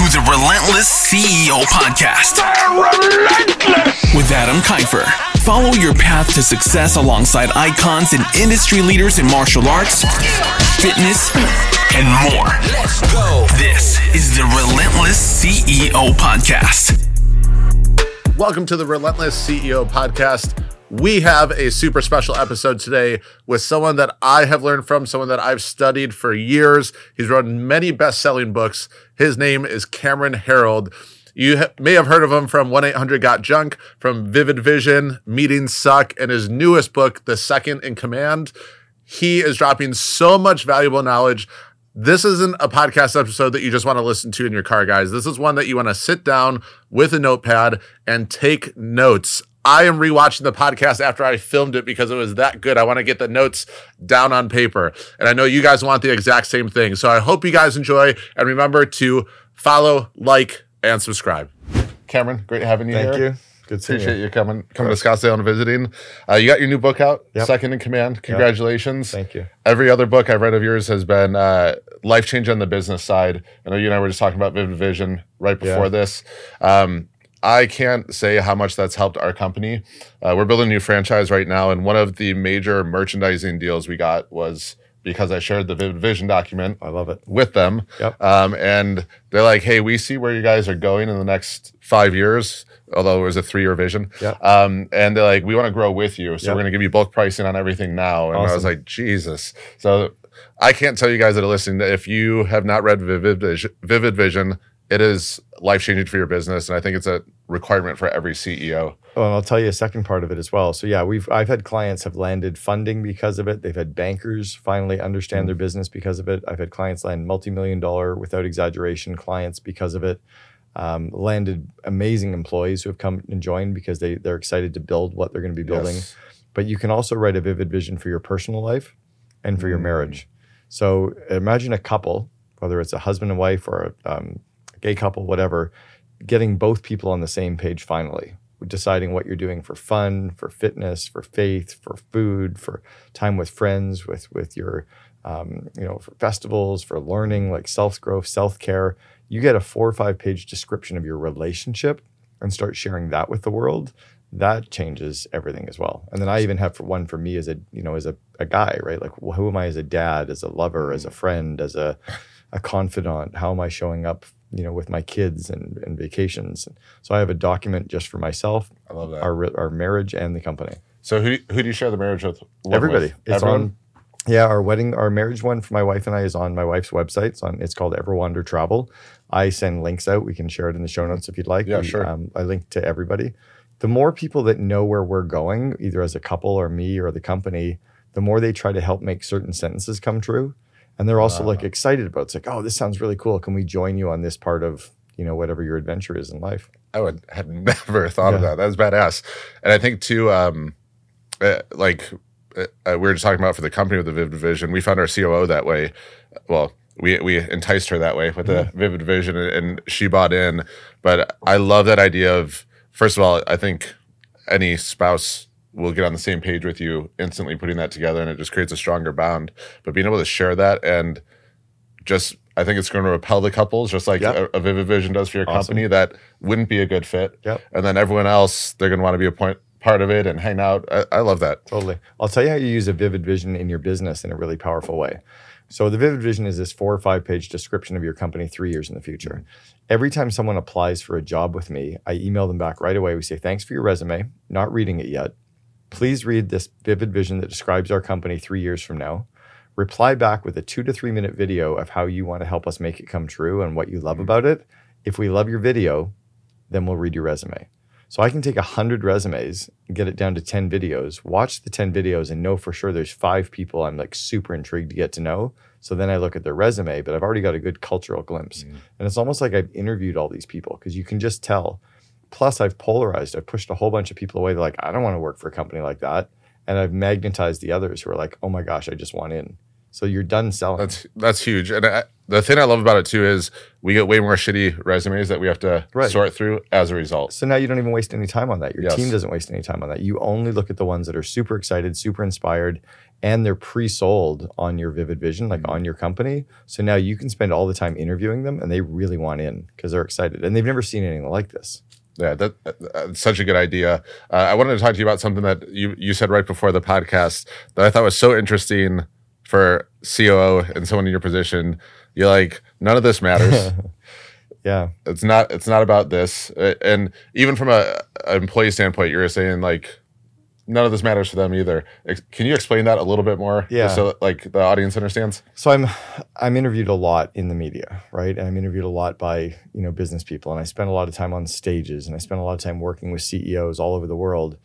to the Relentless CEO Podcast. Relentless! With Adam Kifer. Follow your path to success alongside icons and industry leaders in martial arts, fitness, and more. Let's go. This is the Relentless CEO Podcast. Welcome to the Relentless CEO Podcast. We have a super special episode today with someone that I have learned from, someone that I've studied for years. He's written many best-selling books. His name is Cameron Herold. You may have heard of him from 1-800-GOT-JUNK, from Vivid Vision, Meetings Suck, and his newest book, The Second in Command. He is dropping so much valuable knowledge. This isn't a podcast episode that you just want to listen to in your car, guys. This is one that you want to sit down with a notepad and take notes. I am rewatching the podcast after I filmed it because it was that good. I want to get the notes down on paper. And I know you guys want the exact same thing. So I hope you guys enjoy. And remember to follow, like, and subscribe. Cameron, great having you here. Thank you. Good seeing you. Appreciate you coming to Scottsdale and visiting. You got your new book out, yep. Second in Command. Congratulations. Yep. Thank you. Every other book I've read of yours has been life-changing on the business side. I know you and I were just talking about Vivid Vision right before this. I can't say how much that's helped our company. We're building a new franchise right now, and one of the major merchandising deals we got was because I shared the Vivid Vision document with them. Yep. And they're like, hey, we see where you guys are going in the next 5 years, although it was a 3-year vision. Yep. And they're like, we want to grow with you, so we're going to give you bulk pricing on everything now. And awesome. I was like, Jesus. So I can't tell you guys that are listening that if you have not read Vivid Vision, it is life-changing for your business, and I think it's a requirement for every CEO. Well, I'll tell you a second part of it as well. So yeah, I've had clients have landed funding because of it. They've had bankers finally understand their business because of it. I've had clients land multi-million-dollar, without exaggeration, clients because of it. Landed amazing employees who have come and joined because they're excited to build what they're going to be building. Yes. But you can also write a vivid vision for your personal life and for your marriage. So imagine a couple, whether it's a husband and wife or a gay couple, whatever, getting both people on the same page finally, deciding what you're doing for fun, for fitness, for faith, for food, for time with friends, with your, for festivals, for learning, like self-growth, self-care. You get a 4- or 5-page description of your relationship and start sharing that with the world. That changes everything as well. And then I even have one for me as a guy, right? Like, who am I as a dad, as a lover, as a friend, as a confidant? How am I showing up with my kids and vacations. So I have a document just for myself. I love that. Our marriage and the company. So who do you share the marriage with? Everybody. Our marriage one for my wife and I is on my wife's website. It's called Ever Wander Travel. I send links out. We can share it in the show notes if you'd like. Yeah, sure. I link to everybody. The more people that know where we're going, either as a couple or me or the company, the more they try to help make certain sentences come true. And they're also excited about it. It's like, oh, this sounds really cool. Can we join you on this part of, whatever your adventure is in life? I had never thought of that. That was badass. And I think too, we were just talking about for the company with the Vivid Vision, we found our COO that way. Well, we enticed her that way with the Vivid Vision and she bought in. But I love that idea of, first of all, I think any spouse will get on the same page with you instantly putting that together, and it just creates a stronger bond. But being able to share that and just, I think it's going to repel the couples, just like a Vivid Vision does for your company, that wouldn't be a good fit. Yep. And then everyone else, they're going to want to be part of it and hang out. I love that. Totally. I'll tell you how you use a Vivid Vision in your business in a really powerful way. So the Vivid Vision is this 4- or 5-page description of your company 3 years in the future. Every time someone applies for a job with me, I email them back right away. We say, thanks for your resume. Not reading it yet. Please read this Vivid Vision that describes our company 3 years from now. Reply back with a 2- to 3-minute video of how you want to help us make it come true and what you love about it. If we love your video, then we'll read your resume. So I can take 100 resumes, get it down to 10 videos, watch the 10 videos and know for sure there's 5 people I'm super intrigued to get to know. So then I look at their resume, but I've already got a good cultural glimpse. Mm. And it's almost like I've interviewed all these people because you can just tell. Plus, I've polarized. I've pushed a whole bunch of people away. They're like, I don't want to work for a company like that. And I've magnetized the others who are like, oh my gosh, I just want in. So you're done selling. That's huge. And the thing I love about it too is we get way more shitty resumes that we have to sort through as a result. So now you don't even waste any time on that. Your team doesn't waste any time on that. You only look at the ones that are super excited, super inspired, and they're pre-sold on your Vivid Vision, like on your company. So now you can spend all the time interviewing them and they really want in because they're excited and they've never seen anything like this. Yeah, that's such a good idea. I wanted to talk to you about something that you said right before the podcast that I thought was so interesting for COO and someone in your position. You're like, none of this matters. Yeah. It's not about this. And even from an employee standpoint, you were saying like, none of this matters for them either. Can you explain that a little bit more? Yeah. Just so that, like, the audience understands? So I'm interviewed a lot in the media, right? And I'm interviewed a lot by, business people. And I spend a lot of time on stages and I spend a lot of time working with CEOs all over the world.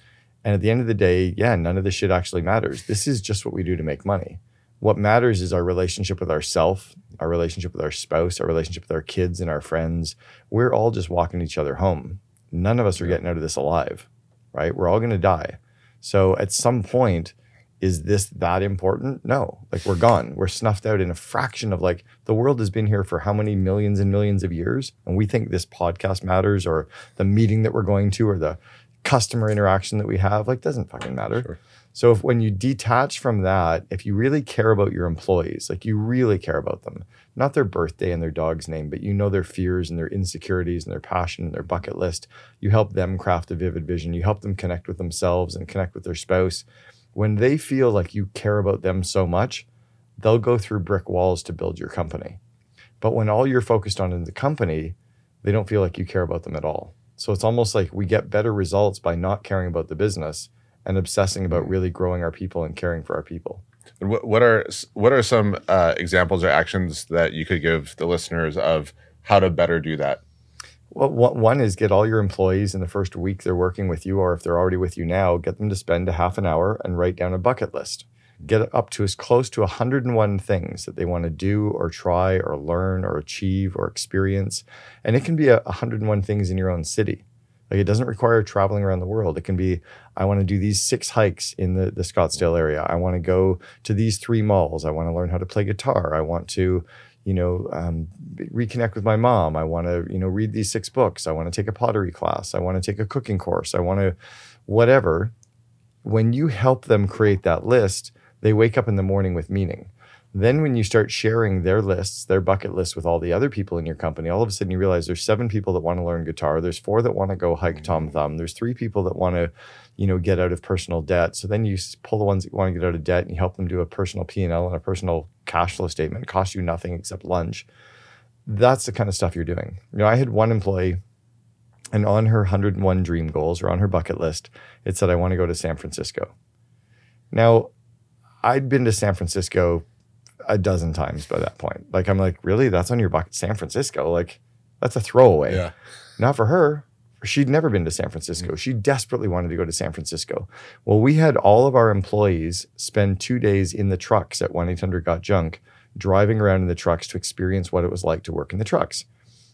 And at the end of the day, yeah, none of this shit actually matters. This is just what we do to make money. What matters is our relationship with ourselves, our relationship with our spouse, our relationship with our kids and our friends. We're all just walking each other home. None of us are getting out of this alive, right? We're all going to die. So at some point, is this that important? No, like we're gone. We're snuffed out in a fraction of like the world has been here for how many millions and millions of years. And we think this podcast matters or the meeting that we're going to or the customer interaction that we have, like doesn't fucking matter. Sure. So when you detach from that, if you really care about your employees, like you really care about them, not their birthday and their dog's name, but their fears and their insecurities and their passion and their bucket list, you help them craft a vivid vision. You help them connect with themselves and connect with their spouse. When they feel like you care about them so much, they'll go through brick walls to build your company. But when all you're focused on in the company, they don't feel like you care about them at all. So it's almost like we get better results by not caring about the business and obsessing about really growing our people and caring for our people. And what are some examples or actions that you could give the listeners of how to better do that? Well, one is get all your employees in the first week they're working with you, or if they're already with you now, get them to spend a half an hour and write down a bucket list. Get up to as close to 101 things that they want to do or try or learn or achieve or experience. And it can be 101 things in your own city. Like it doesn't require traveling around the world. It can be, I want to do these 6 hikes in the Scottsdale area. I want to go to these 3 malls. I want to learn how to play guitar. I want to, reconnect with my mom. I want to, read these 6 books. I want to take a pottery class. I want to take a cooking course. I want to, whatever. When you help them create that list, they wake up in the morning with meaning. Then when you start sharing their lists, their bucket lists with all the other people in your company, all of a sudden you realize there's 7 people that want to learn guitar. There's 4 that want to go hike Tom Thumb. There's 3 people that want to, get out of personal debt. So then you pull the ones that want to get out of debt and you help them do a personal P&L and a personal cash flow statement. It costs you nothing except lunch. That's the kind of stuff you're doing. I had one employee and on her 101 dream goals or on her bucket list, it said, I want to go to San Francisco. Now, I'd been to San Francisco a dozen times by that point. Like, I'm like, really? That's on your bucket? San Francisco? Like, that's a throwaway. Yeah. Not for her. She'd never been to San Francisco. Mm-hmm. She desperately wanted to go to San Francisco. Well, we had all of our employees spend 2 days in the trucks at 1-800-GOT-JUNK, driving around in the trucks to experience what it was like to work in the trucks.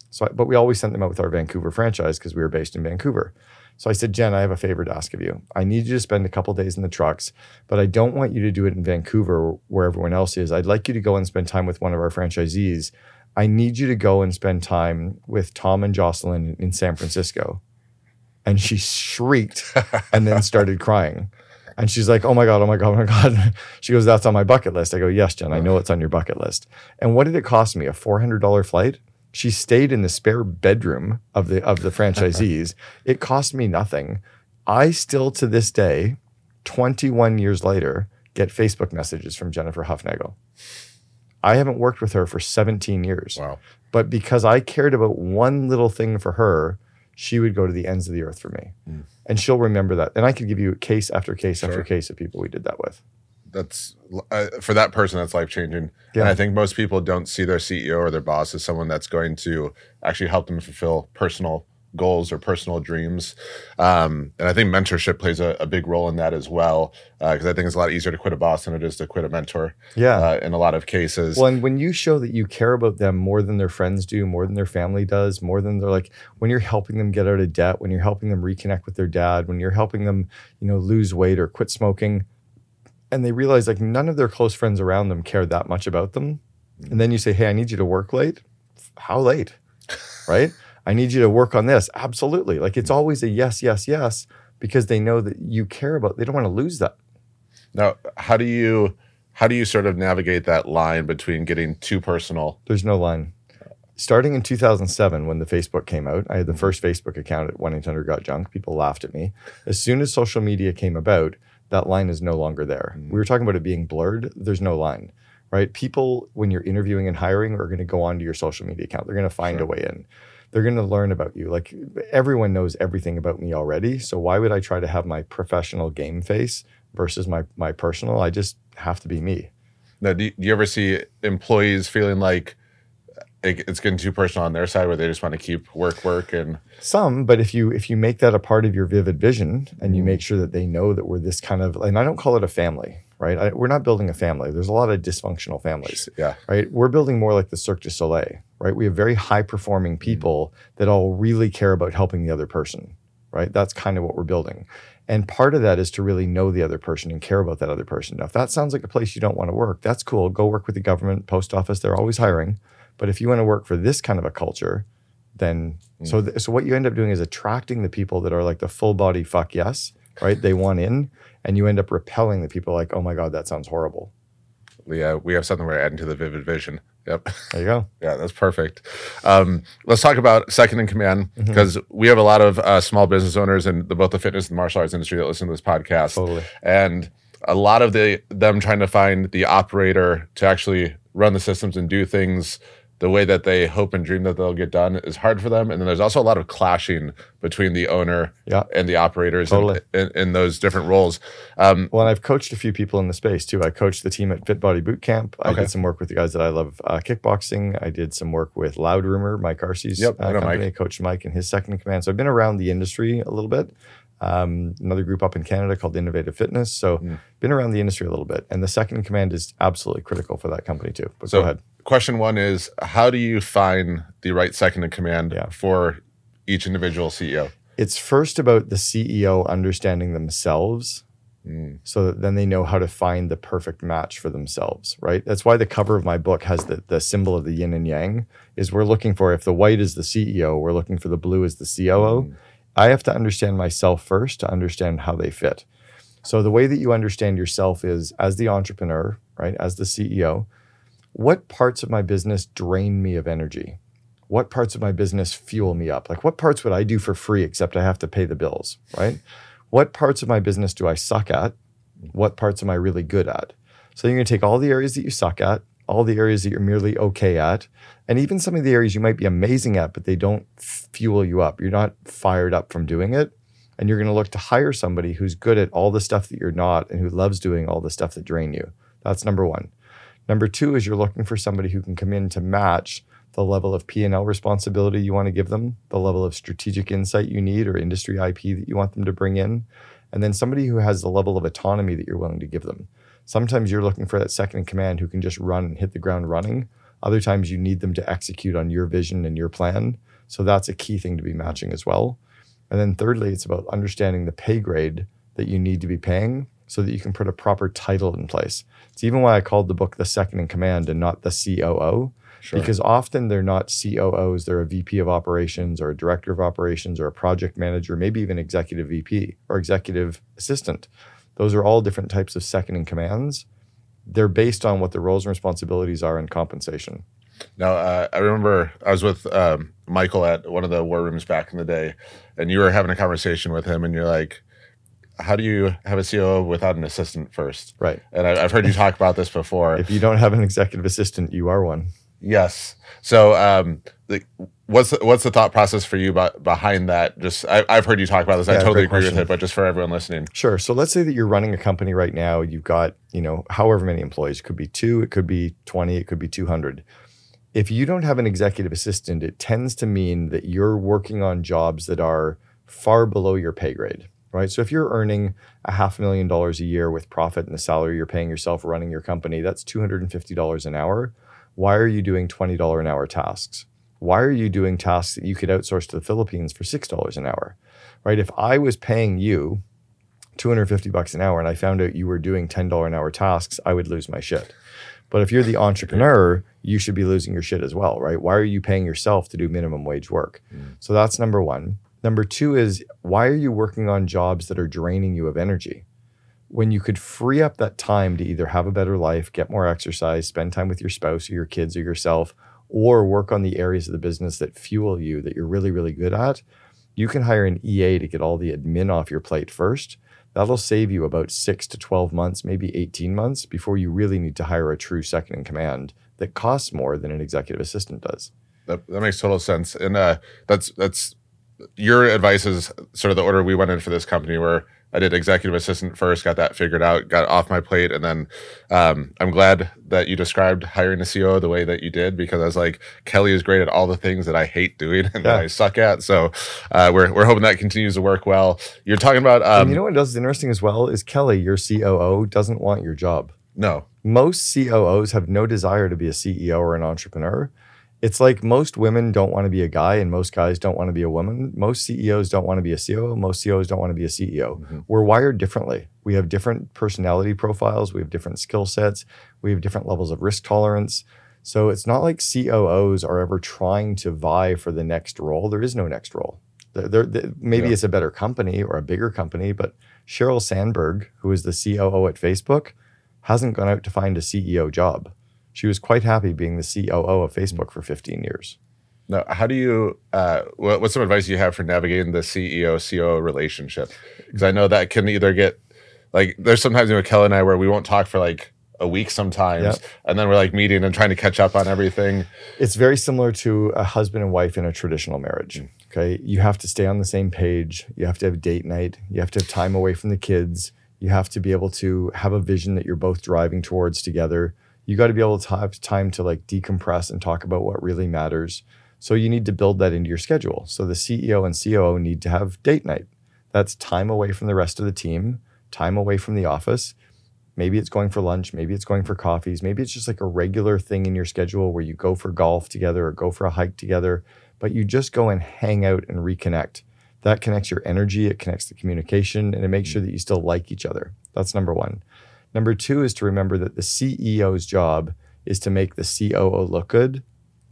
So, but we always sent them out with our Vancouver franchise because we were based in Vancouver. So I said, Jen, I have a favor to ask of you. I need you to spend a couple days in the trucks, but I don't want you to do it in Vancouver where everyone else is. I'd like you to go and spend time with one of our franchisees. I need you to go and spend time with Tom and Jocelyn in San Francisco. And she shrieked and then started crying. And she's like, oh my God, oh my God, oh my God. She goes, that's on my bucket list. I go, yes, Jen, I know it's on your bucket list. And what did it cost me? A $400 flight? She stayed in the spare bedroom of the franchisees. It cost me nothing. I still, to this day, 21 years later, get Facebook messages from Jennifer Huffnagel. I haven't worked with her for 17 years. Wow. But because I cared about one little thing for her, she would go to the ends of the earth for me. Mm. And she'll remember that. And I could give you case after case after case of people we did that with. That's for that person, that's life-changing. Yeah. And I think most people don't see their CEO or their boss as someone that's going to actually help them fulfill personal goals or personal dreams. And I think mentorship plays a big role in that as well, because I think it's a lot easier to quit a boss than it is to quit a mentor in a lot of cases. Well, and when you show that you care about them more than their friends do, more than their family does, more than they're like, when you're helping them get out of debt, when you're helping them reconnect with their dad, when you're helping them lose weight or quit smoking, and they realize like none of their close friends around them care that much about them. And then you say, hey, I need you to work late. How late, right? I need you to work on this. Absolutely. Like it's always a yes, yes, yes, because they know that you care about, they don't want to lose that. Now, how do you sort of navigate that line between getting too personal? There's no line. Starting in 2007, when the Facebook came out, I had the first Facebook account at 1-800-GOT-JUNK. People laughed at me. As soon as social media came about, that line is no longer there. Mm. We were talking about it being blurred. There's no line, right? People, when you're interviewing and hiring, are going to go onto your social media account. They're going to find a way in. They're going to learn about you. Like, everyone knows everything about me already. So why would I try to have my professional game face versus my personal? I just have to be me. Now, do you ever see employees feeling like it's getting too personal on their side, where they just want to keep work and some? But if you make that a part of your vivid vision, and you make sure that they know that we're this kind of, and I don't call it a family, right? We're not building a family. There's a lot of dysfunctional families, right? We're building more like the Cirque du Soleil, right? We have very high performing people that all really care about helping the other person, right? That's kind of what we're building. And part of that is to really know the other person and care about that other person. Now, if that sounds like a place you don't want to work, that's cool. Go work with the government, post office. They're always hiring. But if you want to work for this kind of a culture, then so what you end up doing is attracting the people that are like the full body fuck yes, right? They want in, and you end up repelling the people like, oh my God, that sounds horrible. Yeah, we have something we're adding to the vivid vision. Yep. There you go. Yeah, that's perfect. Let's talk about second in command, because we have a lot of small business owners in both the fitness and the martial arts industry that listen to this podcast. Totally. And a lot of them trying to find the operator to actually run the systems and do things the way that they hope and dream that they'll get done is hard for them. And then there's also a lot of clashing between the owner and the operators in those different roles. Well, and I've coached a few people in the space too. I coached the team at Fit Body Boot Camp. I did some work with the guys that I love, kickboxing. I did some work with Loud Rumor, Mike Arcee's company. Mike. I coached Mike and his second in command. So I've been around the industry a little bit. Another group up in Canada called Innovative Fitness. So been around the industry a little bit. And the second in command is absolutely critical for that company too. But go ahead. Question one is, how do you find the right second in command for each individual CEO? It's first about the CEO understanding themselves so that then they know how to find the perfect match for themselves, right? That's why the cover of my book has the symbol of the yin and yang, is we're looking for, if the white is the CEO, we're looking for the blue is the COO. I have to understand myself first to understand how they fit. So the way that you understand yourself is as the entrepreneur, right? As the CEO, what parts of my business drain me of energy? What parts of my business fuel me up? Like, what parts would I do for free except I have to pay the bills, right? What parts of my business do I suck at? What parts am I really good at? So you're going to take all the areas that you suck at, all the areas that you're merely okay at, and even some of the areas you might be amazing at, but they don't fuel you up. You're not fired up from doing it. And you're going to look to hire somebody who's good at all the stuff that you're not and who loves doing all the stuff that drain you. That's number one. Number two is you're looking for somebody who can come in to match the level of P&L responsibility you want to give them, the level of strategic insight you need or industry IP that you want them to bring in, and then somebody who has the level of autonomy that you're willing to give them. Sometimes you're looking for that second in command who can just run and hit the ground running. Other times you need them to execute on your vision and your plan. So that's a key thing to be matching as well. And then thirdly, it's about understanding the pay grade that you need to be paying so that you can put a proper title in place. It's even why I called the book The Second in Command and not the COO, because often they're not COOs. They're a VP of operations or a director of operations or a project manager, maybe even executive VP or executive assistant. Those are all different types of second in commands. They're based on what the roles and responsibilities are and compensation. Now, I remember I was with Michael at one of the war rooms back in the day, and you were having a conversation with him, and you're like, how do you have a COO without an assistant first? Right. And I've heard you talk about this before. If you don't have an executive assistant, you are one. Yes. So what's the thought process for you behind that? Just I've heard you talk about this. Yeah, I totally agree with it, but just for everyone listening. Sure. So let's say that you're running a company right now. You've got, however many employees. It could be 2, it could be 20, it could be 200. If you don't have an executive assistant, it tends to mean that you're working on jobs that are far below your pay grade, right? So if you're earning $500,000 a year with profit and the salary you're paying yourself running your company, that's $250 an hour. Why are you doing $20 an hour tasks? Why are you doing tasks that you could outsource to the Philippines for $6 an hour, right? If I was paying you $250 an hour and I found out you were doing $10 an hour tasks, I would lose my shit. But if you're the entrepreneur, you should be losing your shit as well, right? Why are you paying yourself to do minimum wage work? So that's number one. Number two is, why are you working on jobs that are draining you of energy? when you could free up that time to either have a better life, get more exercise, spend time with your spouse or your kids or yourself, or work on the areas of the business that fuel you, that you're really, really good at, you can hire an EA to get all the admin off your plate first. That'll save you about 6 to 12 months, maybe 18 months before you really need to hire a true second in command that costs more than an executive assistant does. That makes total sense. And that's your advice is sort of the order we went in for this company, where I did executive assistant first, got that figured out, got off my plate. And then I'm glad that you described hiring a CEO the way that you did, because I was like, Kelly is great at all the things that I hate doing and that I suck at. So we're hoping that continues to work well. You're talking about... And you know what is interesting as well is Kelly, your COO, doesn't want your job. No. Most COOs have no desire to be a CEO or an entrepreneur. It's like most women don't want to be a guy and most guys don't want to be a woman. Most CEOs don't want to be a COO. Most COOs don't want to be a CEO. Mm-hmm. We're wired differently. We have different personality profiles. We have different skill sets. We have different levels of risk tolerance. So it's not like COOs are ever trying to vie for the next role. There is no next role. Maybe it's a better company or a bigger company, but Sheryl Sandberg, who is the COO at Facebook, hasn't gone out to find a CEO job. She was quite happy being the COO of Facebook for 15 years. Now, how do you, what's some advice you have for navigating the CEO-COO relationship? Because I know that can either get, like, there's sometimes, you know, Kelly and I, where we won't talk for like a week sometimes, and then we're like meeting and trying to catch up on everything. It's very similar to a husband and wife in a traditional marriage, okay? You have to stay on the same page. You have to have date night. You have to have time away from the kids. You have to be able to have a vision that you're both driving towards together. You got to be able to have time to like decompress and talk about what really matters. So you need to build that into your schedule. So the CEO and COO need to have date night. That's time away from the rest of the team, time away from the office. Maybe it's going for lunch. Maybe it's going for coffees. Maybe it's just like a regular thing in your schedule where you go for golf together or go for a hike together, but you just go and hang out and reconnect. That connects your energy. It connects the communication, and it makes sure that you still like each other. That's number one. Number two is to remember that the CEO's job is to make the COO look good,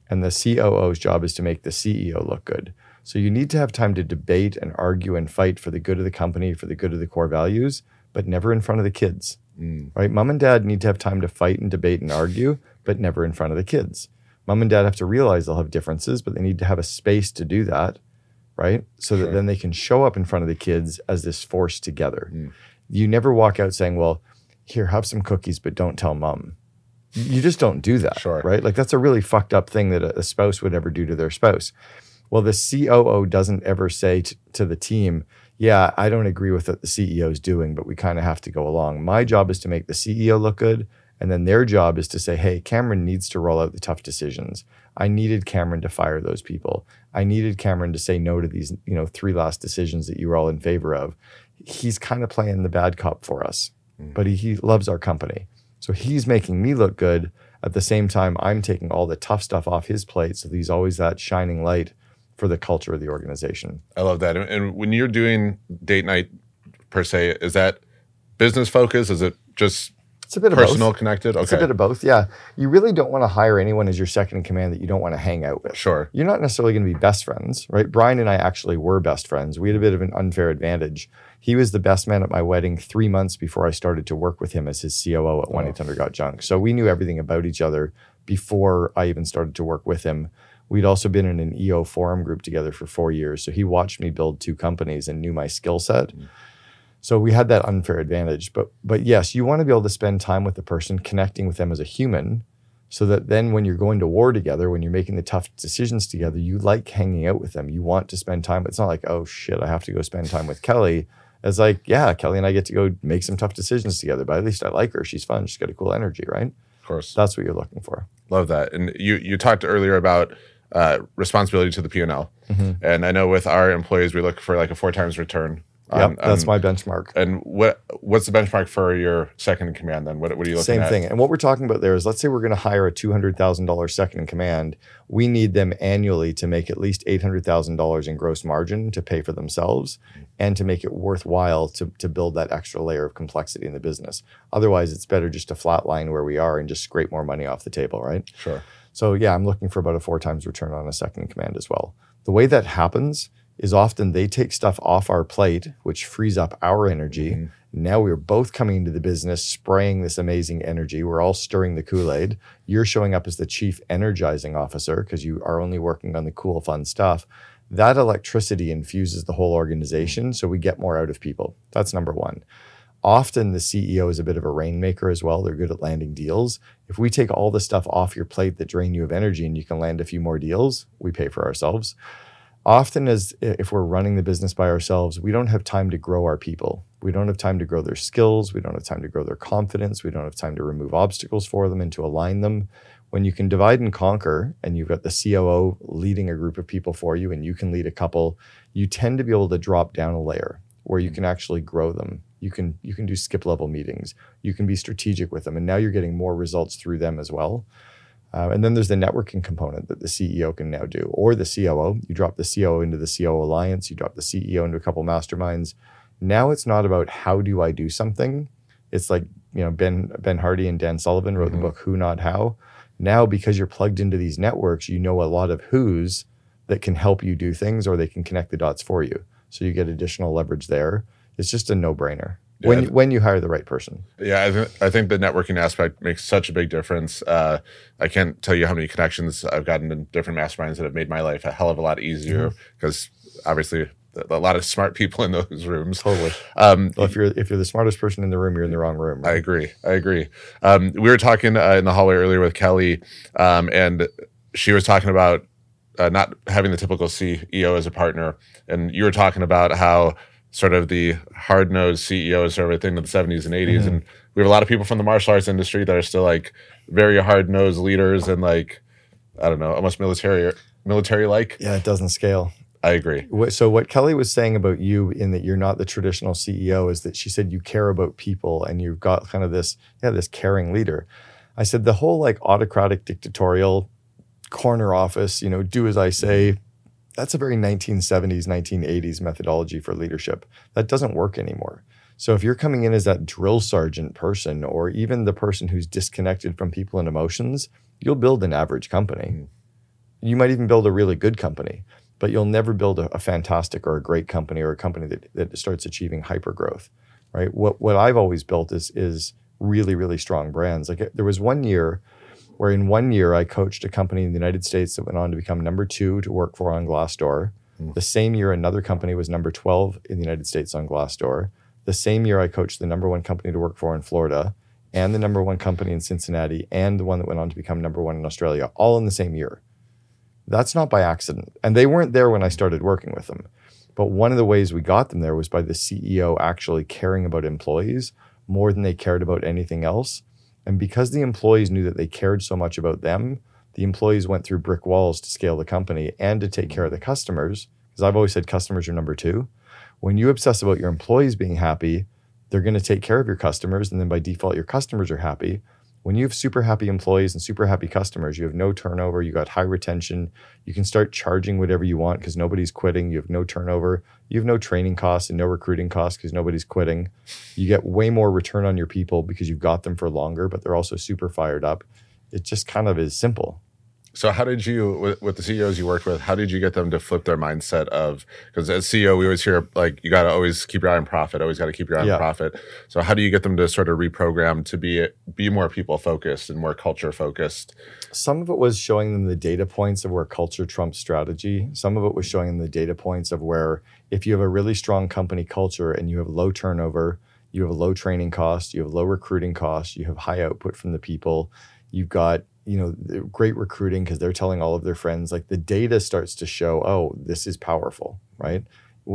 and the COO's job is to make the CEO look good. So you need to have time to debate and argue and fight for the good of the company, for the good of the core values, but never in front of the kids, right? Mom and dad need to have time to fight and debate and argue, but never in front of the kids. Mom and dad have to realize they'll have differences, but they need to have a space to do that, right? So that then they can show up in front of the kids as this force together. You never walk out saying, well, here, have some cookies, but don't tell mom. You just don't do that, right? Like that's a really fucked up thing that a spouse would ever do to their spouse. Well, the COO doesn't ever say to the team, yeah, I don't agree with what the CEO is doing, but we kind of have to go along. My job is to make the CEO look good. And then their job is to say, hey, Cameron needs to roll out the tough decisions. I needed Cameron to fire those people. I needed Cameron to say no to these, you know, three last decisions that you were all in favor of. He's kind of playing the bad cop for us. But he loves our company. So he's making me look good. At the same time, I'm taking all the tough stuff off his plate. So he's always that shining light for the culture of the organization. I love that. And when you're doing date night per se, is that business focused? Is it just personal connected? Okay. It's a bit of both, yeah. You really don't want to hire anyone as your second in command that you don't want to hang out with. Sure. You're not necessarily going to be best friends, right? Brian and I actually were best friends. We had a bit of an unfair advantage. He was the best man at my wedding 3 months before I started to work with him as his COO at 1-800-GOT-JUNK. So we knew everything about each other before I even started to work with him. We'd also been in an EO forum group together for 4 years. So he watched me build two companies and knew my skill set. So we had that unfair advantage. But yes, you want to be able to spend time with the person, connecting with them as a human, so that then when you're going to war together, when you're making the tough decisions together, you like hanging out with them. You want to spend time. It's not like, oh shit, I have to go spend time with Kelly. It's like, yeah, Kelly and I get to go make some tough decisions together, but at least I like her. She's fun. She's got a cool energy, right? Of course. That's what you're looking for. Love that. And you talked earlier about responsibility to the P&L. And I know with our employees, we look for like a 4 times return. That's my benchmark. And what's the benchmark for your second in command then? What are you looking at? Same thing. And what we're talking about there is, let's say we're going to hire a $200,000 second in command. We need them annually to make at least $800,000 in gross margin to pay for themselves and to make it worthwhile to build that extra layer of complexity in the business. Otherwise, it's better just to flatline where we are and just scrape more money off the table, right? Sure. So yeah, I'm looking for about a 4 times return on a second in command as well. The way that happens is often they take stuff off our plate, which frees up our energy. Mm-hmm. Now we're both coming into the business, spraying this amazing energy. We're all stirring the Kool-Aid. You're showing up as the chief energizing officer because you are only working on the cool, fun stuff. That electricity infuses the whole organization, so we get more out of people. That's number one. Often the CEO is a bit of a rainmaker as well. They're good at landing deals. If we take all the stuff off your plate that drain you of energy and you can land a few more deals, we pay for ourselves. Often as if we're running the business by ourselves, we don't have time to grow our people. We don't have time to grow their skills. We don't have time to grow their confidence. We don't have time to remove obstacles for them and to align them. When you can divide and conquer and you've got the COO leading a group of people for you and you can lead a couple, you tend to be able to drop down a layer where you can actually grow them. You can do skip level meetings. You can be strategic with them. And now you're getting more results through them as well. And then there's the networking component that the CEO can now do, or the COO. You drop the COO into the COO Alliance. You drop the CEO into a couple masterminds. Now it's not about how do I do something. It's like, you know, Ben Hardy and Dan Sullivan wrote the book Who Not How. Now, because you're plugged into these networks, you know a lot of who's that can help you do things, or they can connect the dots for you. So you get additional leverage there. It's just a no-brainer when you hire the right person. Yeah, I think the networking aspect makes such a big difference. I can't tell you how many connections I've gotten in different masterminds that have made my life a hell of a lot easier because obviously a lot of smart people in those rooms. Totally. Well, if you're the smartest person in the room, you're in the wrong room. Right? I agree. We were talking in the hallway earlier with Kelly, and she was talking about not having the typical CEO as a partner, and you were talking about how sort of the hard-nosed CEOs are everything in the 70s and 80s, and we have a lot of people from the martial arts industry that are still like very hard-nosed leaders and like, I don't know, almost military-like. Yeah, it doesn't scale. I agree. So what Kelly was saying about you in that you're not the traditional CEO is that she said you care about people and you've got kind of this caring leader. I said the whole like autocratic dictatorial corner office, you know, do as I say, that's a very 1970s, 1980s methodology for leadership. That doesn't work anymore. So if you're coming in as that drill sergeant person or even the person who's disconnected from people and emotions, you'll build an average company. You might even build a really good company, but you'll never build a fantastic or a great company or a company that starts achieving hyper growth, right? What I've always built is really, really strong brands. Like there was one year where in 1 year I coached a company in the United States that went on to become number 2 to work for on Glassdoor. The same year, another company was number 12 in the United States on Glassdoor. The same year I coached the number 1 company to work for in Florida and the number 1 company in Cincinnati and the one that went on to become number 1 in Australia, all in the same year. That's not by accident. And they weren't there when I started working with them. But one of the ways we got them there was by the CEO actually caring about employees more than they cared about anything else. And because the employees knew that they cared so much about them, the employees went through brick walls to scale the company and to take care of the customers. Because I've always said customers are number 2. When you obsess about your employees being happy, they're going to take care of your customers. And then by default, your customers are happy. When you have super happy employees and super happy customers, you have no turnover, you got high retention, you can start charging whatever you want because nobody's quitting, you have no turnover, you have no training costs and no recruiting costs because nobody's quitting. You get way more return on your people because you've got them for longer, but they're also super fired up. It just kind of is simple. So how did you, with the CEOs you worked with, how did you get them to flip their mindset of, because as CEO, we always hear, like, you got to always keep your eye on profit, always got to keep your eye on profit. So how do you get them to sort of reprogram to be more people focused and more culture focused? Some of it was showing them the data points of where culture trumps strategy. Some of it was showing them the data points of where if you have a really strong company culture and you have low turnover, you have low training costs, you have low recruiting costs, you have high output from the people, you've got, you know, great recruiting because they're telling all of their friends, like the data starts to show, oh, this is powerful, right?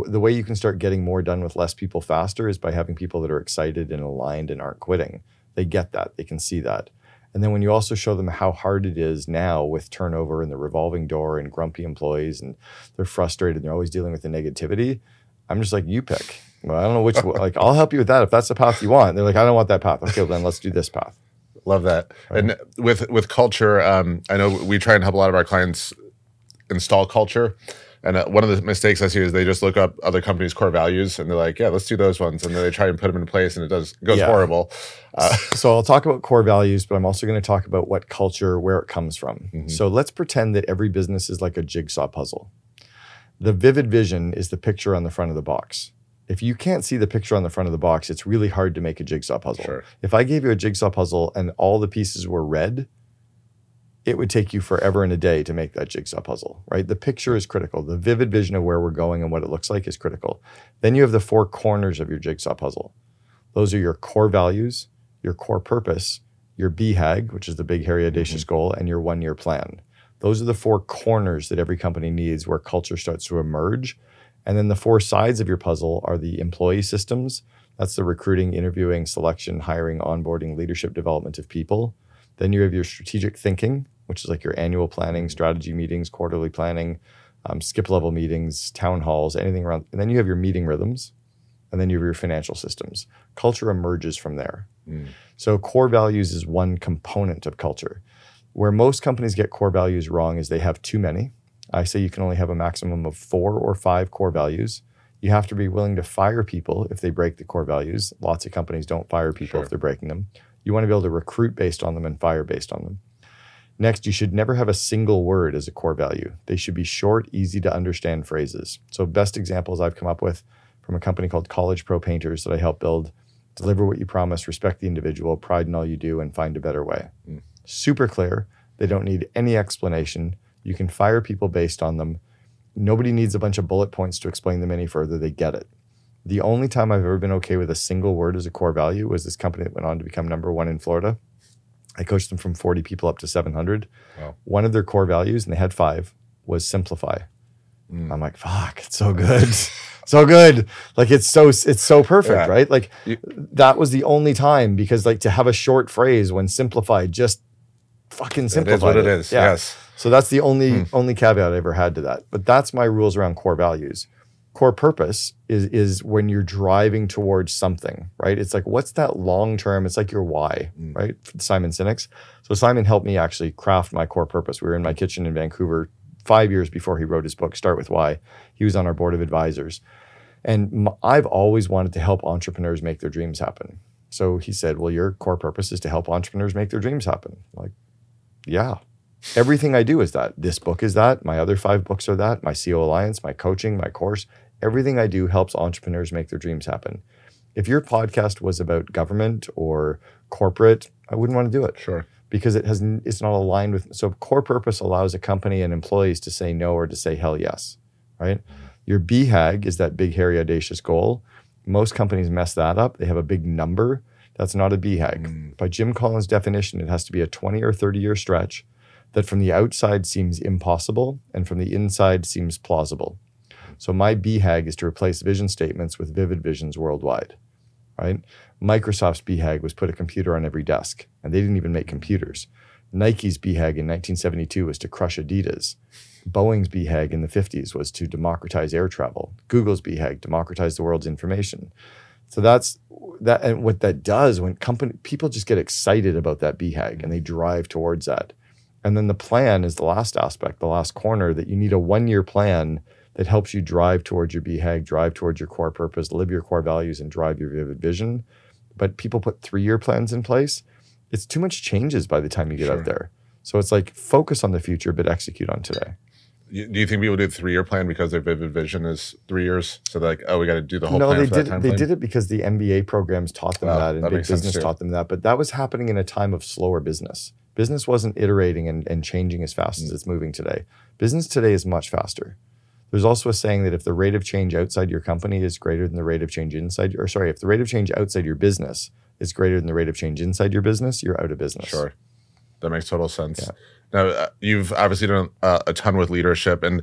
The way you can start getting more done with less people faster is by having people that are excited and aligned and aren't quitting. They get that, they can see that. And then when you also show them how hard it is now with turnover and the revolving door and grumpy employees and they're frustrated and they're always dealing with the negativity, I'm just like, you pick. Well, I don't know which, like, I'll help you with that if that's the path you want. And they're like, I don't want that path. Okay, well, then let's do this path. Love that. Right. And with culture, I know we try and help a lot of our clients install culture. And one of the mistakes I see is they just look up other companies' core values and they're like, yeah, let's do those ones. And then they try and put them in place and it goes horrible. So I'll talk about core values, but I'm also going to talk about what culture, where it comes from. So let's pretend that every business is like a jigsaw puzzle. The vivid vision is the picture on the front of the box. If you can't see the picture on the front of the box, it's really hard to make a jigsaw puzzle. Sure. If I gave you a jigsaw puzzle and all the pieces were red, it would take you forever and a day to make that jigsaw puzzle, right? The picture is critical. The vivid vision of where we're going and what it looks like is critical. Then you have the four corners of your jigsaw puzzle. Those are your core values, your core purpose, your BHAG, which is the big, hairy, audacious goal, and your one-year plan. Those are the four corners that every company needs where culture starts to emerge. And then the four sides of your puzzle are the employee systems. That's the recruiting, interviewing, selection, hiring, onboarding, leadership, development of people. Then you have your strategic thinking, which is like your annual planning, strategy meetings, quarterly planning, skip level meetings, town halls, anything around. And then you have your meeting rhythms, and then you have your financial systems. Culture emerges from there. Mm. So core values is one component of culture. Where most companies get core values wrong is they have too many. I say you can only have a maximum of 4 or 5 core values. You have to be willing to fire people if they break the core values. Lots of companies don't fire people if they're breaking them. You want to be able to recruit based on them and fire based on them. Next, you should never have a single word as a core value. They should be short, easy to understand phrases. So best examples I've come up with from a company called College Pro Painters that I helped build: deliver what you promise, respect the individual, pride in all you do, and find a better way. Mm. Super clear. They don't need any explanation. You can fire people based on them. Nobody needs a bunch of bullet points to explain them any further. They get it. The only time I've ever been okay with a single word as a core value was this company that went on to become #1 in Florida. I coached them from 40 people up to 700. Wow. One of their core values, and they had 5, was simplify. Mm. I'm like, fuck, it's so good. So good. Like, it's so perfect, right? Like, that was the only time, because like, to have a short phrase when simplified, just fucking simplified. It is what it is. Yeah. Yes. So that's the only caveat I ever had to that. But that's my rules around core values. Core purpose is when you're driving towards something, right? It's like, what's that long term? It's like your why, right? Simon Sinek's. So Simon helped me actually craft my core purpose. We were in my kitchen in Vancouver 5 years before he wrote his book, Start With Why. He was on our board of advisors. And I've always wanted to help entrepreneurs make their dreams happen. So he said, well, your core purpose is to help entrepreneurs make their dreams happen. I'm like, yeah. Everything I do is that. This book is that. My other 5 books are that. My CEO Alliance, my coaching, my course. Everything I do helps entrepreneurs make their dreams happen. If your podcast was about government or corporate, I wouldn't want to do it. Sure. Because it's not aligned with. So core purpose allows a company and employees to say no or to say hell yes, right? Your BHAG is that big, hairy, audacious goal. Most companies mess that up. They have a big number. That's not a BHAG. Mm. By Jim Collins' definition, it has to be a 20 or 30-year stretch that from the outside seems impossible and from the inside seems plausible. So my BHAG is to replace vision statements with vivid visions worldwide, right? Microsoft's BHAG was put a computer on every desk, and they didn't even make computers. Nike's BHAG in 1972 was to crush Adidas. Boeing's BHAG in the 50s was to democratize air travel. Google's BHAG, democratize the world's information. So that's that, and what that does when people just get excited about that BHAG and they drive towards that. And then the plan is the last aspect, the last corner, that you need a 1-year plan that helps you drive towards your BHAG, drive towards your core purpose, live your core values, and drive your vivid vision. But people put 3-year plans in place. It's too much changes by the time you get out there. So it's like, focus on the future, but execute on today. Do you think people do the 3-year plan because their vivid vision is 3 years? So they're like, oh, we got to do the whole plan for that time frame? No, they did it because the MBA programs taught them that, and big business taught them that. But that was happening in a time of slower business. Business wasn't iterating and changing as fast as it's moving today. Business today is much faster. There's also a saying that if the rate of change outside your company is greater than the rate of change inside, if the rate of change outside your business is greater than the rate of change inside your business, you're out of business. Sure. That makes total sense. Yeah. Now, you've obviously done a ton with leadership, and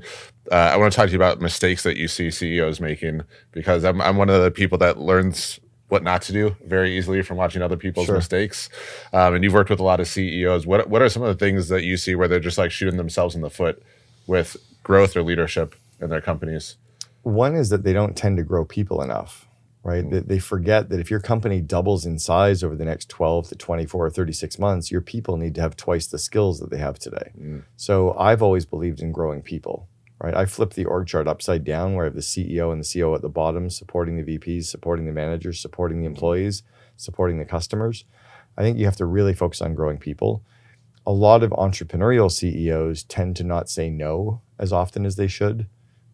I want to talk to you about mistakes that you see CEOs making, because I'm one of the people that learns what not to do very easily from watching other people's mistakes. And you've worked with a lot of CEOs. What are some of the things that you see where they're just like shooting themselves in the foot with growth or leadership in their companies? One is that they don't tend to grow people enough, right? Mm. They forget that if your company doubles in size over the next 12 to 24 or 36 months, your people need to have twice the skills that they have today. Mm. So I've always believed in growing people. Right, I flip the org chart upside down, where I have the CEO and the COO at the bottom, supporting the VPs, supporting the managers, supporting the employees, supporting the customers. I think you have to really focus on growing people. A lot of entrepreneurial CEOs tend to not say no as often as they should.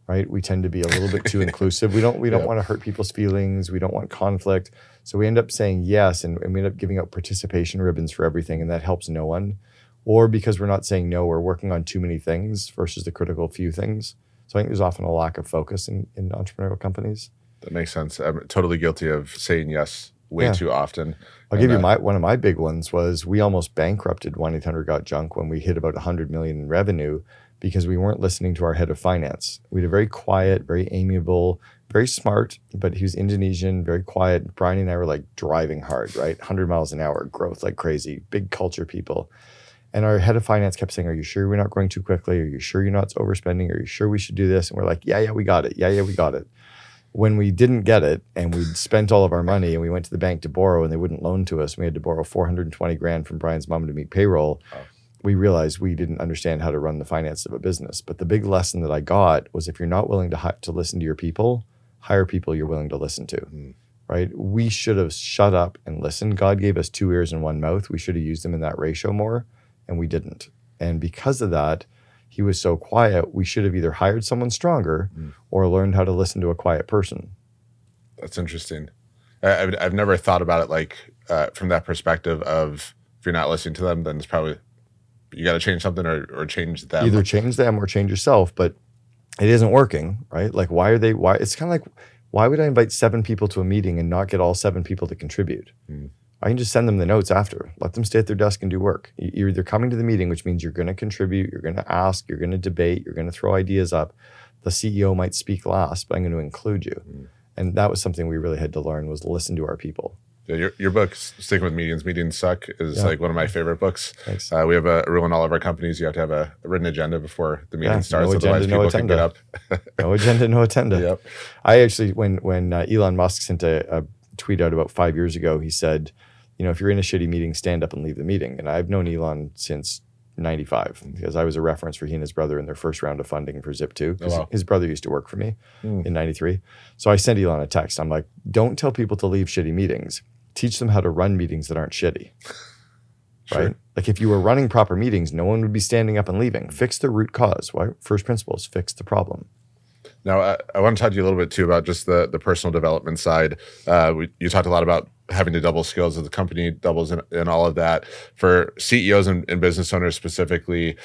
right? We tend to be a little bit too inclusive. We don't want to hurt people's feelings. We don't want conflict. So we end up saying yes, and we end up giving out participation ribbons for everything, and that helps no one. Or because we're not saying no, we're working on too many things versus the critical few things. So I think there's often a lack of focus in entrepreneurial companies. That makes sense. I'm totally guilty of saying yes way too often. I'll give you one of my big ones was we almost bankrupted 1-800-GOT-JUNK when we hit about $100 million in revenue because we weren't listening to our head of finance. We had a very quiet, very amiable, very smart, but he was Indonesian, very quiet. Brian and I were like driving hard, right? 100 miles an hour, growth like crazy, big culture people. And our head of finance kept saying, are you sure we're not growing too quickly? Are you sure you're not overspending? Are you sure we should do this? And we're like, yeah, we got it. Yeah, we got it. When we didn't get it and we'd spent all of our money and we went to the bank to borrow and they wouldn't loan to us, and we had to borrow $420,000 from Brian's mom to meet payroll, we realized we didn't understand how to run the finance of a business. But the big lesson that I got was if you're not willing to listen to your people, hire people you're willing to listen to, right? We should have shut up and listened. God gave us 2 ears and 1 mouth. We should have used them in that ratio more, and we didn't. And because of that, he was so quiet, we should have either hired someone stronger or learned how to listen to a quiet person. That's interesting. I've never thought about it like from that perspective of if you're not listening to them, then it's probably, you got to change something or change them. Either change them or change yourself, but it isn't working, right? Like why it's kind of like, why would I invite 7 people to a meeting and not get all 7 people to contribute? I can just send them the notes after. Let them stay at their desk and do work. You're either coming to the meeting, which means you're going to contribute, you're going to ask, you're going to debate, you're going to throw ideas up. The CEO might speak last, but I'm going to include you. And that was something we really had to learn was listen to our people. Yeah, your book, Sticking with Meetings, Meetings Suck, is like one of my favorite books. We have a rule in all of our companies. You have to have a written agenda before the meeting starts. No agenda, otherwise people can get up. No agenda, no attenda. Yep. I actually, when Elon Musk sent a tweet out about 5 years ago, he said, you know, if you're in a shitty meeting, stand up and leave the meeting. And I've known Elon since 95 because I was a reference for he and his brother in their first round of funding for Zip2 because his brother used to work for me in 93. So I sent Elon a text. I'm like, don't tell people to leave shitty meetings. Teach them how to run meetings that aren't shitty. Right? Sure. Like if you were running proper meetings, no one would be standing up and leaving. Fix the root cause. Why? First principles, fix the problem. Now, I want to talk to you a little bit, too, about just the personal development side. You talked a lot about having to double skills as the company doubles and all of that. For CEOs and business owners specifically,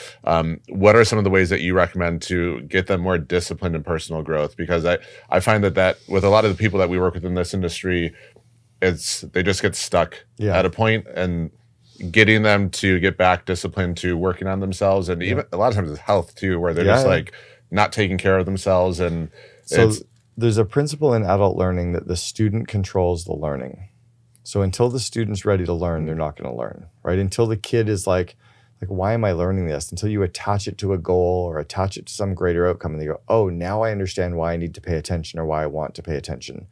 what are some of the ways that you recommend to get them more disciplined in personal growth? Because I find that with a lot of the people that we work with in this industry, they just get stuck at a point, and getting them to get back disciplined to working on themselves, and even a lot of times it's health, too, where they're just like not taking care of themselves. And so there's a principle in adult learning that the student controls the learning. So until the student's ready to learn, they're not going to learn, right? Until the kid is like, why am I learning this? Until you attach it to a goal or attach it to some greater outcome, and they go, oh, now I understand why I need to pay attention or why I want to pay attention.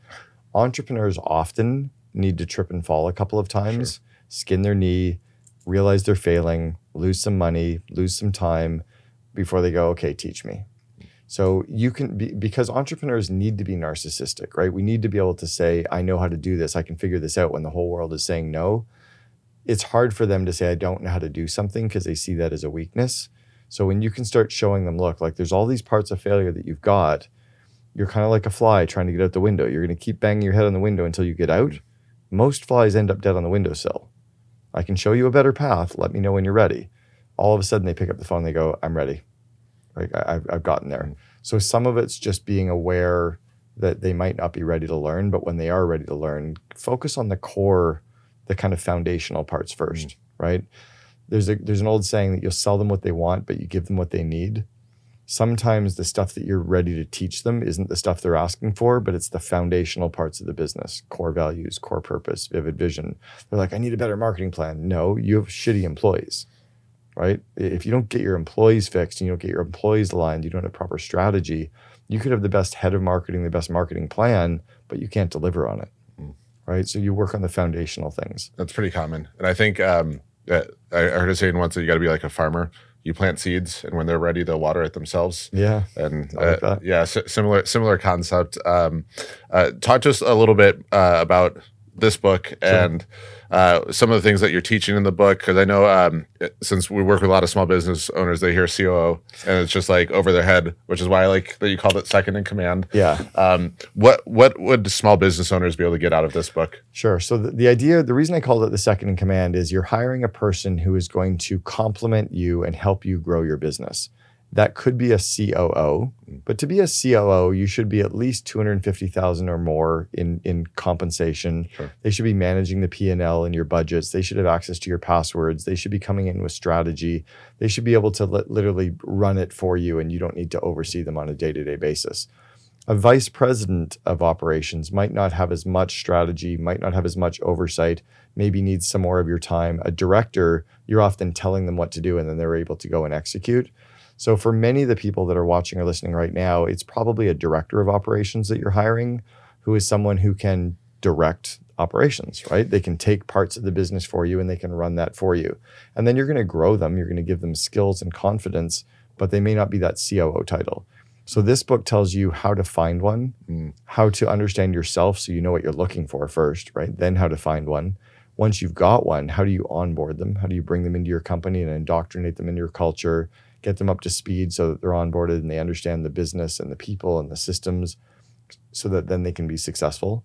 Entrepreneurs often need to trip and fall a couple of times, skin their knee, realize they're failing, lose some money, lose some time before they go, okay, teach me. So you can be, because entrepreneurs need to be narcissistic, right? We need to be able to say, I know how to do this. I can figure this out when the whole world is saying no. It's hard for them to say, I don't know how to do something because they see that as a weakness. So when you can start showing them, look, like there's all these parts of failure that you've got. You're kind of like a fly trying to get out the window. You're going to keep banging your head on the window until you get out. Most flies end up dead on the windowsill. I can show you a better path. Let me know when you're ready. All of a sudden they pick up the phone and they go, I'm ready. Like I've gotten there. So some of it's just being aware that they might not be ready to learn, but when they are ready to learn, focus on the core, the kind of foundational parts first, right? There's an old saying that you'll sell them what they want, but you give them what they need. Sometimes the stuff that you're ready to teach them isn't the stuff they're asking for, but it's the foundational parts of the business, core values, core purpose, vivid vision. They're like, I need a better marketing plan. No, you have shitty employees. Right? If you don't get your employees fixed and you don't get your employees aligned, you don't have a proper strategy, you could have the best head of marketing, the best marketing plan, but you can't deliver on it. Right? So you work on the foundational things. That's pretty common. And I think I heard it saying once that you got to be like a farmer. You plant seeds, and when they're ready, they'll water it themselves. Yeah, and like similar concept. Talk to us a little bit about this book and some of the things that you're teaching in the book. Because I know since we work with a lot of small business owners, they hear COO and it's just like over their head, which is why I like that you called it second in command. Yeah. What would small business owners be able to get out of this book? Sure. So the idea, the reason I called it the second in command is you're hiring a person who is going to complement you and help you grow your business. That could be a COO, but to be a COO, you should be at least $250,000 or more in compensation. Sure. They should be managing the P&L and your budgets. They should have access to your passwords. They should be coming in with strategy. They should be able to literally run it for you, and you don't need to oversee them on a day-to-day basis. A vice president of operations might not have as much strategy, might not have as much oversight, maybe needs some more of your time. A director, you're often telling them what to do, and then they're able to go and execute. So for many of the people that are watching or listening right now, it's probably a director of operations that you're hiring who is someone who can direct operations, right? They can take parts of the business for you and they can run that for you. And then you're going to grow them. You're going to give them skills and confidence, but they may not be that COO title. So this book tells you how to find one, how to understand yourself so you know what you're looking for first, right? Then how to find one. Once you've got one, how do you onboard them? How do you bring them into your company and indoctrinate them in your culture? Get them up to speed so that they're onboarded and they understand the business and the people and the systems so that then they can be successful.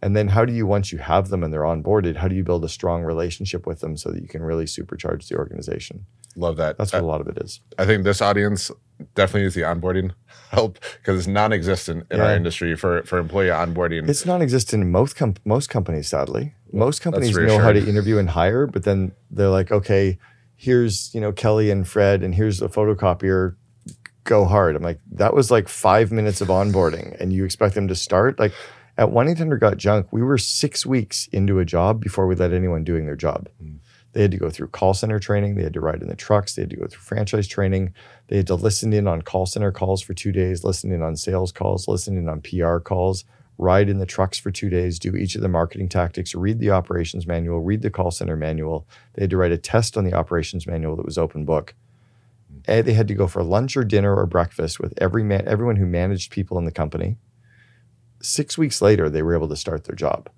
And then how do you, once you have them and they're onboarded, how do you build a strong relationship with them so that you can really supercharge the organization? Love that. That's what a lot of it is. I think this audience definitely needs the onboarding help because it's non-existent in our industry for employee onboarding. It's non-existent in most companies, sadly. Most companies know how to interview and hire, but then they're like, okay, here's, you know, Kelly and Fred, and here's a photocopier, go hard. I'm like, that was like 5 minutes of onboarding and you expect them to start? Like at 1-800-GOT-JUNK, we were 6 weeks into a job before we let anyone doing their job. They had to go through call center training. They had to ride in the trucks. They had to go through franchise training. They had to listen in on call center calls for 2 days, listen in on sales calls, listen in on PR calls, ride in the trucks for 2 days, do each of the marketing tactics, read the operations manual, read the call center manual. They had to write a test on the operations manual that was open book. And they had to go for lunch or dinner or breakfast with everyone who managed people in the company. 6 weeks later, they were able to start their job.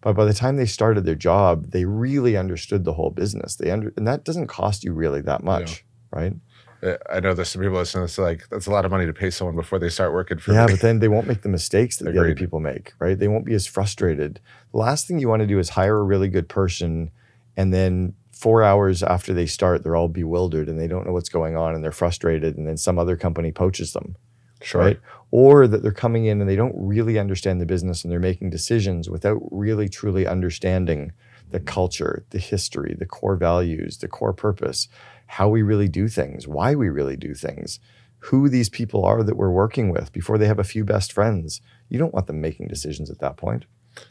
But by the time they started their job, they really understood the whole business. And that doesn't cost you really that much, right? I know there's some people listening that's like, that's a lot of money to pay someone before they start working for me. Yeah, but then they won't make the mistakes that the other people make, right? They won't be as frustrated. The last thing you want to do is hire a really good person and then 4 hours after they start, they're all bewildered and they don't know what's going on and they're frustrated and then some other company poaches them, right? Or that they're coming in and they don't really understand the business and they're making decisions without really truly understanding the culture, the history, the core values, the core purpose, how we really do things, why we really do things, who these people are that we're working with before they have a few best friends. You don't want them making decisions at that point.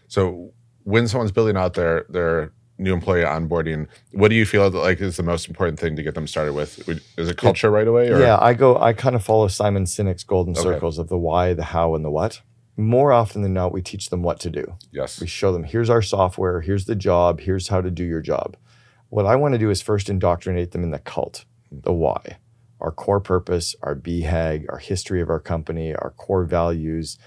So when someone's building out their new employee onboarding, what do you feel that like is the most important thing to get them started with? Is it culture right away? Or? Yeah, I kind of follow Simon Sinek's golden circles of the why, the how, and the what. More often than not, we teach them what to do. Yes. We show them, here's our software, here's the job, here's how to do your job. What I want to do is first indoctrinate them in the cult, the why, our core purpose, our BHAG, our history of our company, our core values,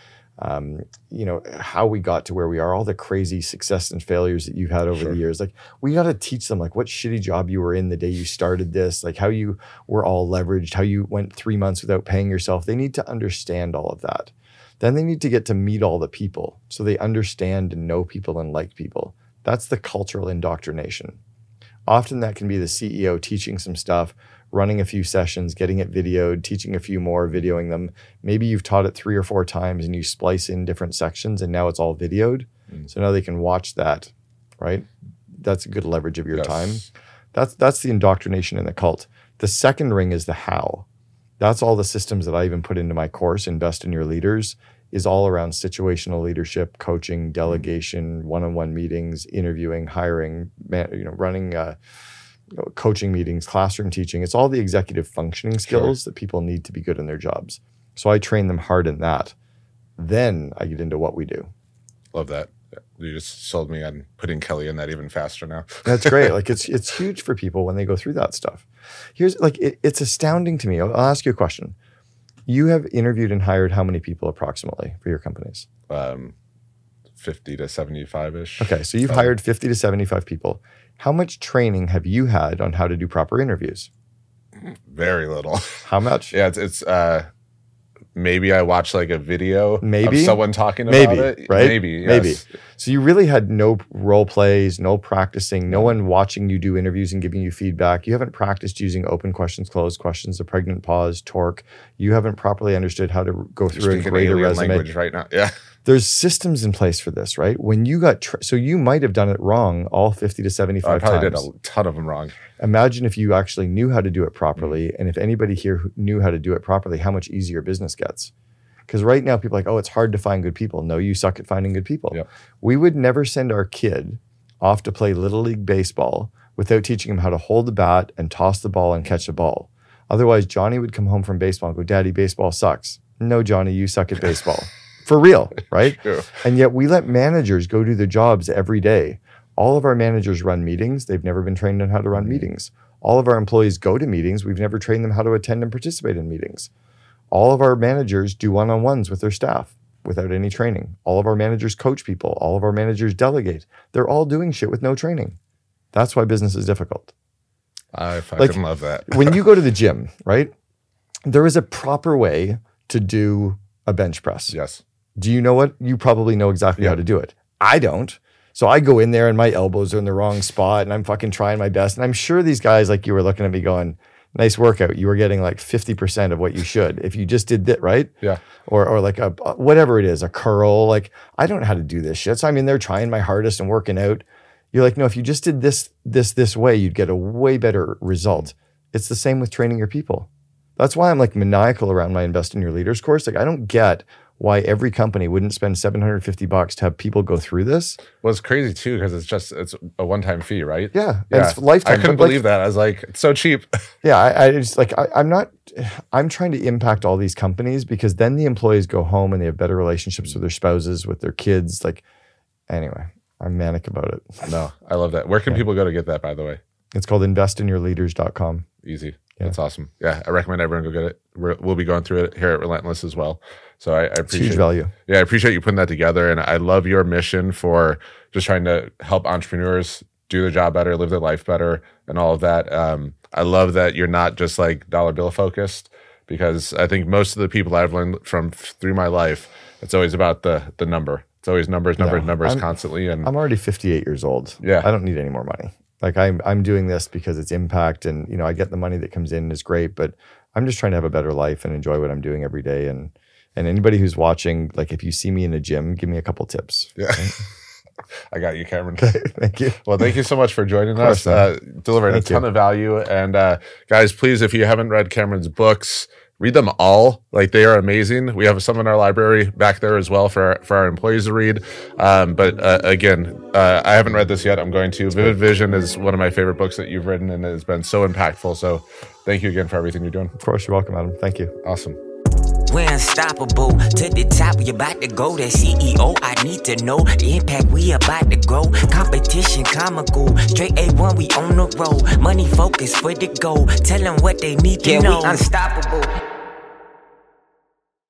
you know, how we got to where we are, all the crazy success and failures that you've had over the years. Like we got to teach them like what shitty job you were in the day you started this, like how you were all leveraged, how you went 3 months without paying yourself. They need to understand all of that. Then they need to get to meet all the people so they understand and know people and like people. That's the cultural indoctrination. Often that can be the CEO teaching some stuff, running a few sessions, getting it videoed, teaching a few more, videoing them. Maybe you've taught it 3 or 4 times and you splice in different sections and now it's all videoed. So now they can watch that, right? That's a good leverage of your time. That's the indoctrination in the cult. The second ring is the how. That's all the systems that I even put into my course, Invest in Your Leaders, is all around situational leadership, coaching, delegation, one-on-one meetings, interviewing, hiring, running coaching meetings, classroom teaching. It's all the executive functioning skills that people need to be good in their jobs. So I train them hard in that. Then I get into what we do. Love that. You just sold me on putting Kelly in that even faster now. That's great. Like it's huge for people when they go through that stuff. Here's like, it's astounding to me. I'll ask you a question. You have interviewed and hired how many people approximately for your companies? 50 to 75-ish. Okay, so you've hired 50 to 75 people. How much training have you had on how to do proper interviews? Very little. How much? Yeah, it's maybe I watched like a video of someone talking about it. Right? Maybe. So you really had no role plays, no practicing, no one watching you do interviews and giving you feedback. You haven't practiced using open questions, closed questions, the pregnant pause, torque. You haven't properly understood how to go through a greater resume. Language right now. Yeah. There's systems in place for this, right? When you got so you might have done it wrong all 50 to 75 times. I probably did a ton of them wrong. Imagine if you actually knew how to do it properly, and if anybody here who knew how to do it properly, how much easier business gets. Because right now people are like, oh, it's hard to find good people. No, you suck at finding good people. Yep. We would never send our kid off to play Little League Baseball without teaching him how to hold the bat and toss the ball and catch the ball. Otherwise, Johnny would come home from baseball and go, Daddy, baseball sucks. No, Johnny, you suck at baseball. For real, right? True. And yet we let managers go do their jobs every day. All of our managers run meetings. They've never been trained on how to run meetings. All of our employees go to meetings. We've never trained them how to attend and participate in meetings. All of our managers do one-on-ones with their staff without any training. All of our managers coach people. All of our managers delegate. They're all doing shit with no training. That's why business is difficult. I fucking love that. When you go to the gym, right? There is a proper way to do a bench press. Yes. Do you know what? You probably know exactly how to do it. I don't. So I go in there and my elbows are in the wrong spot and I'm fucking trying my best. And I'm sure these guys like you were looking at me going, nice workout. You were getting like 50% of what you should if you just did that, right? Yeah. Or like a whatever it is, a curl. Like I don't know how to do this shit. So I'm in there trying my hardest and working out. You're like, no, if you just did this way, you'd get a way better result. It's the same with training your people. That's why I'm like maniacal around my Invest in Your Leaders course. Like I don't get why every company wouldn't spend $750 to have people go through this. Well, it's crazy too, because it's a one-time fee, right? Yeah, and it's lifetime. I couldn't believe that. I was like, it's so cheap. Yeah, I just like, I'm trying to impact all these companies because then the employees go home and they have better relationships with their spouses, with their kids. Like, anyway, I'm manic about it. No, I love that. Where can people go to get that, by the way? It's called investinyourleaders.com. Easy. Yeah. That's awesome. Yeah, I recommend everyone go get it. We'll be going through it here at Relentless as well. So I appreciate huge value. Yeah, I appreciate you putting that together. And I love your mission for just trying to help entrepreneurs do their job better, live their life better, and all of that. I love that you're not just like dollar bill focused, because I think most of the people I've learned from through my life, it's always about the number. It's always numbers constantly. And I'm already 58 years old. Yeah, I don't need any more money. Like I'm doing this because it's impact, and you know I get the money that comes in is great, but I'm just trying to have a better life and enjoy what I'm doing every day. And anybody who's watching, like if you see me in a gym, give me a couple tips. Yeah, right? I got you, Cameron. Okay, thank you. Well, thank you so much for joining us. Delivering a ton of value. And guys, please, if you haven't read Cameron's books, read them all. Like they are amazing. We have some in our library back there as well for our employees to read. But again, I haven't read this yet. I'm going to. Vivid Vision is one of my favorite books that you've written, and it has been so impactful. So thank you again for everything you're doing. Of course, you're welcome, Adam. Thank you. Awesome. We're unstoppable, to the top we about to go. That CEO I need to know, the impact we about to grow. Competition comical, straight A1 we on the road. Money focus for the goal, tell them what they need to know. Yeah, we unstoppable.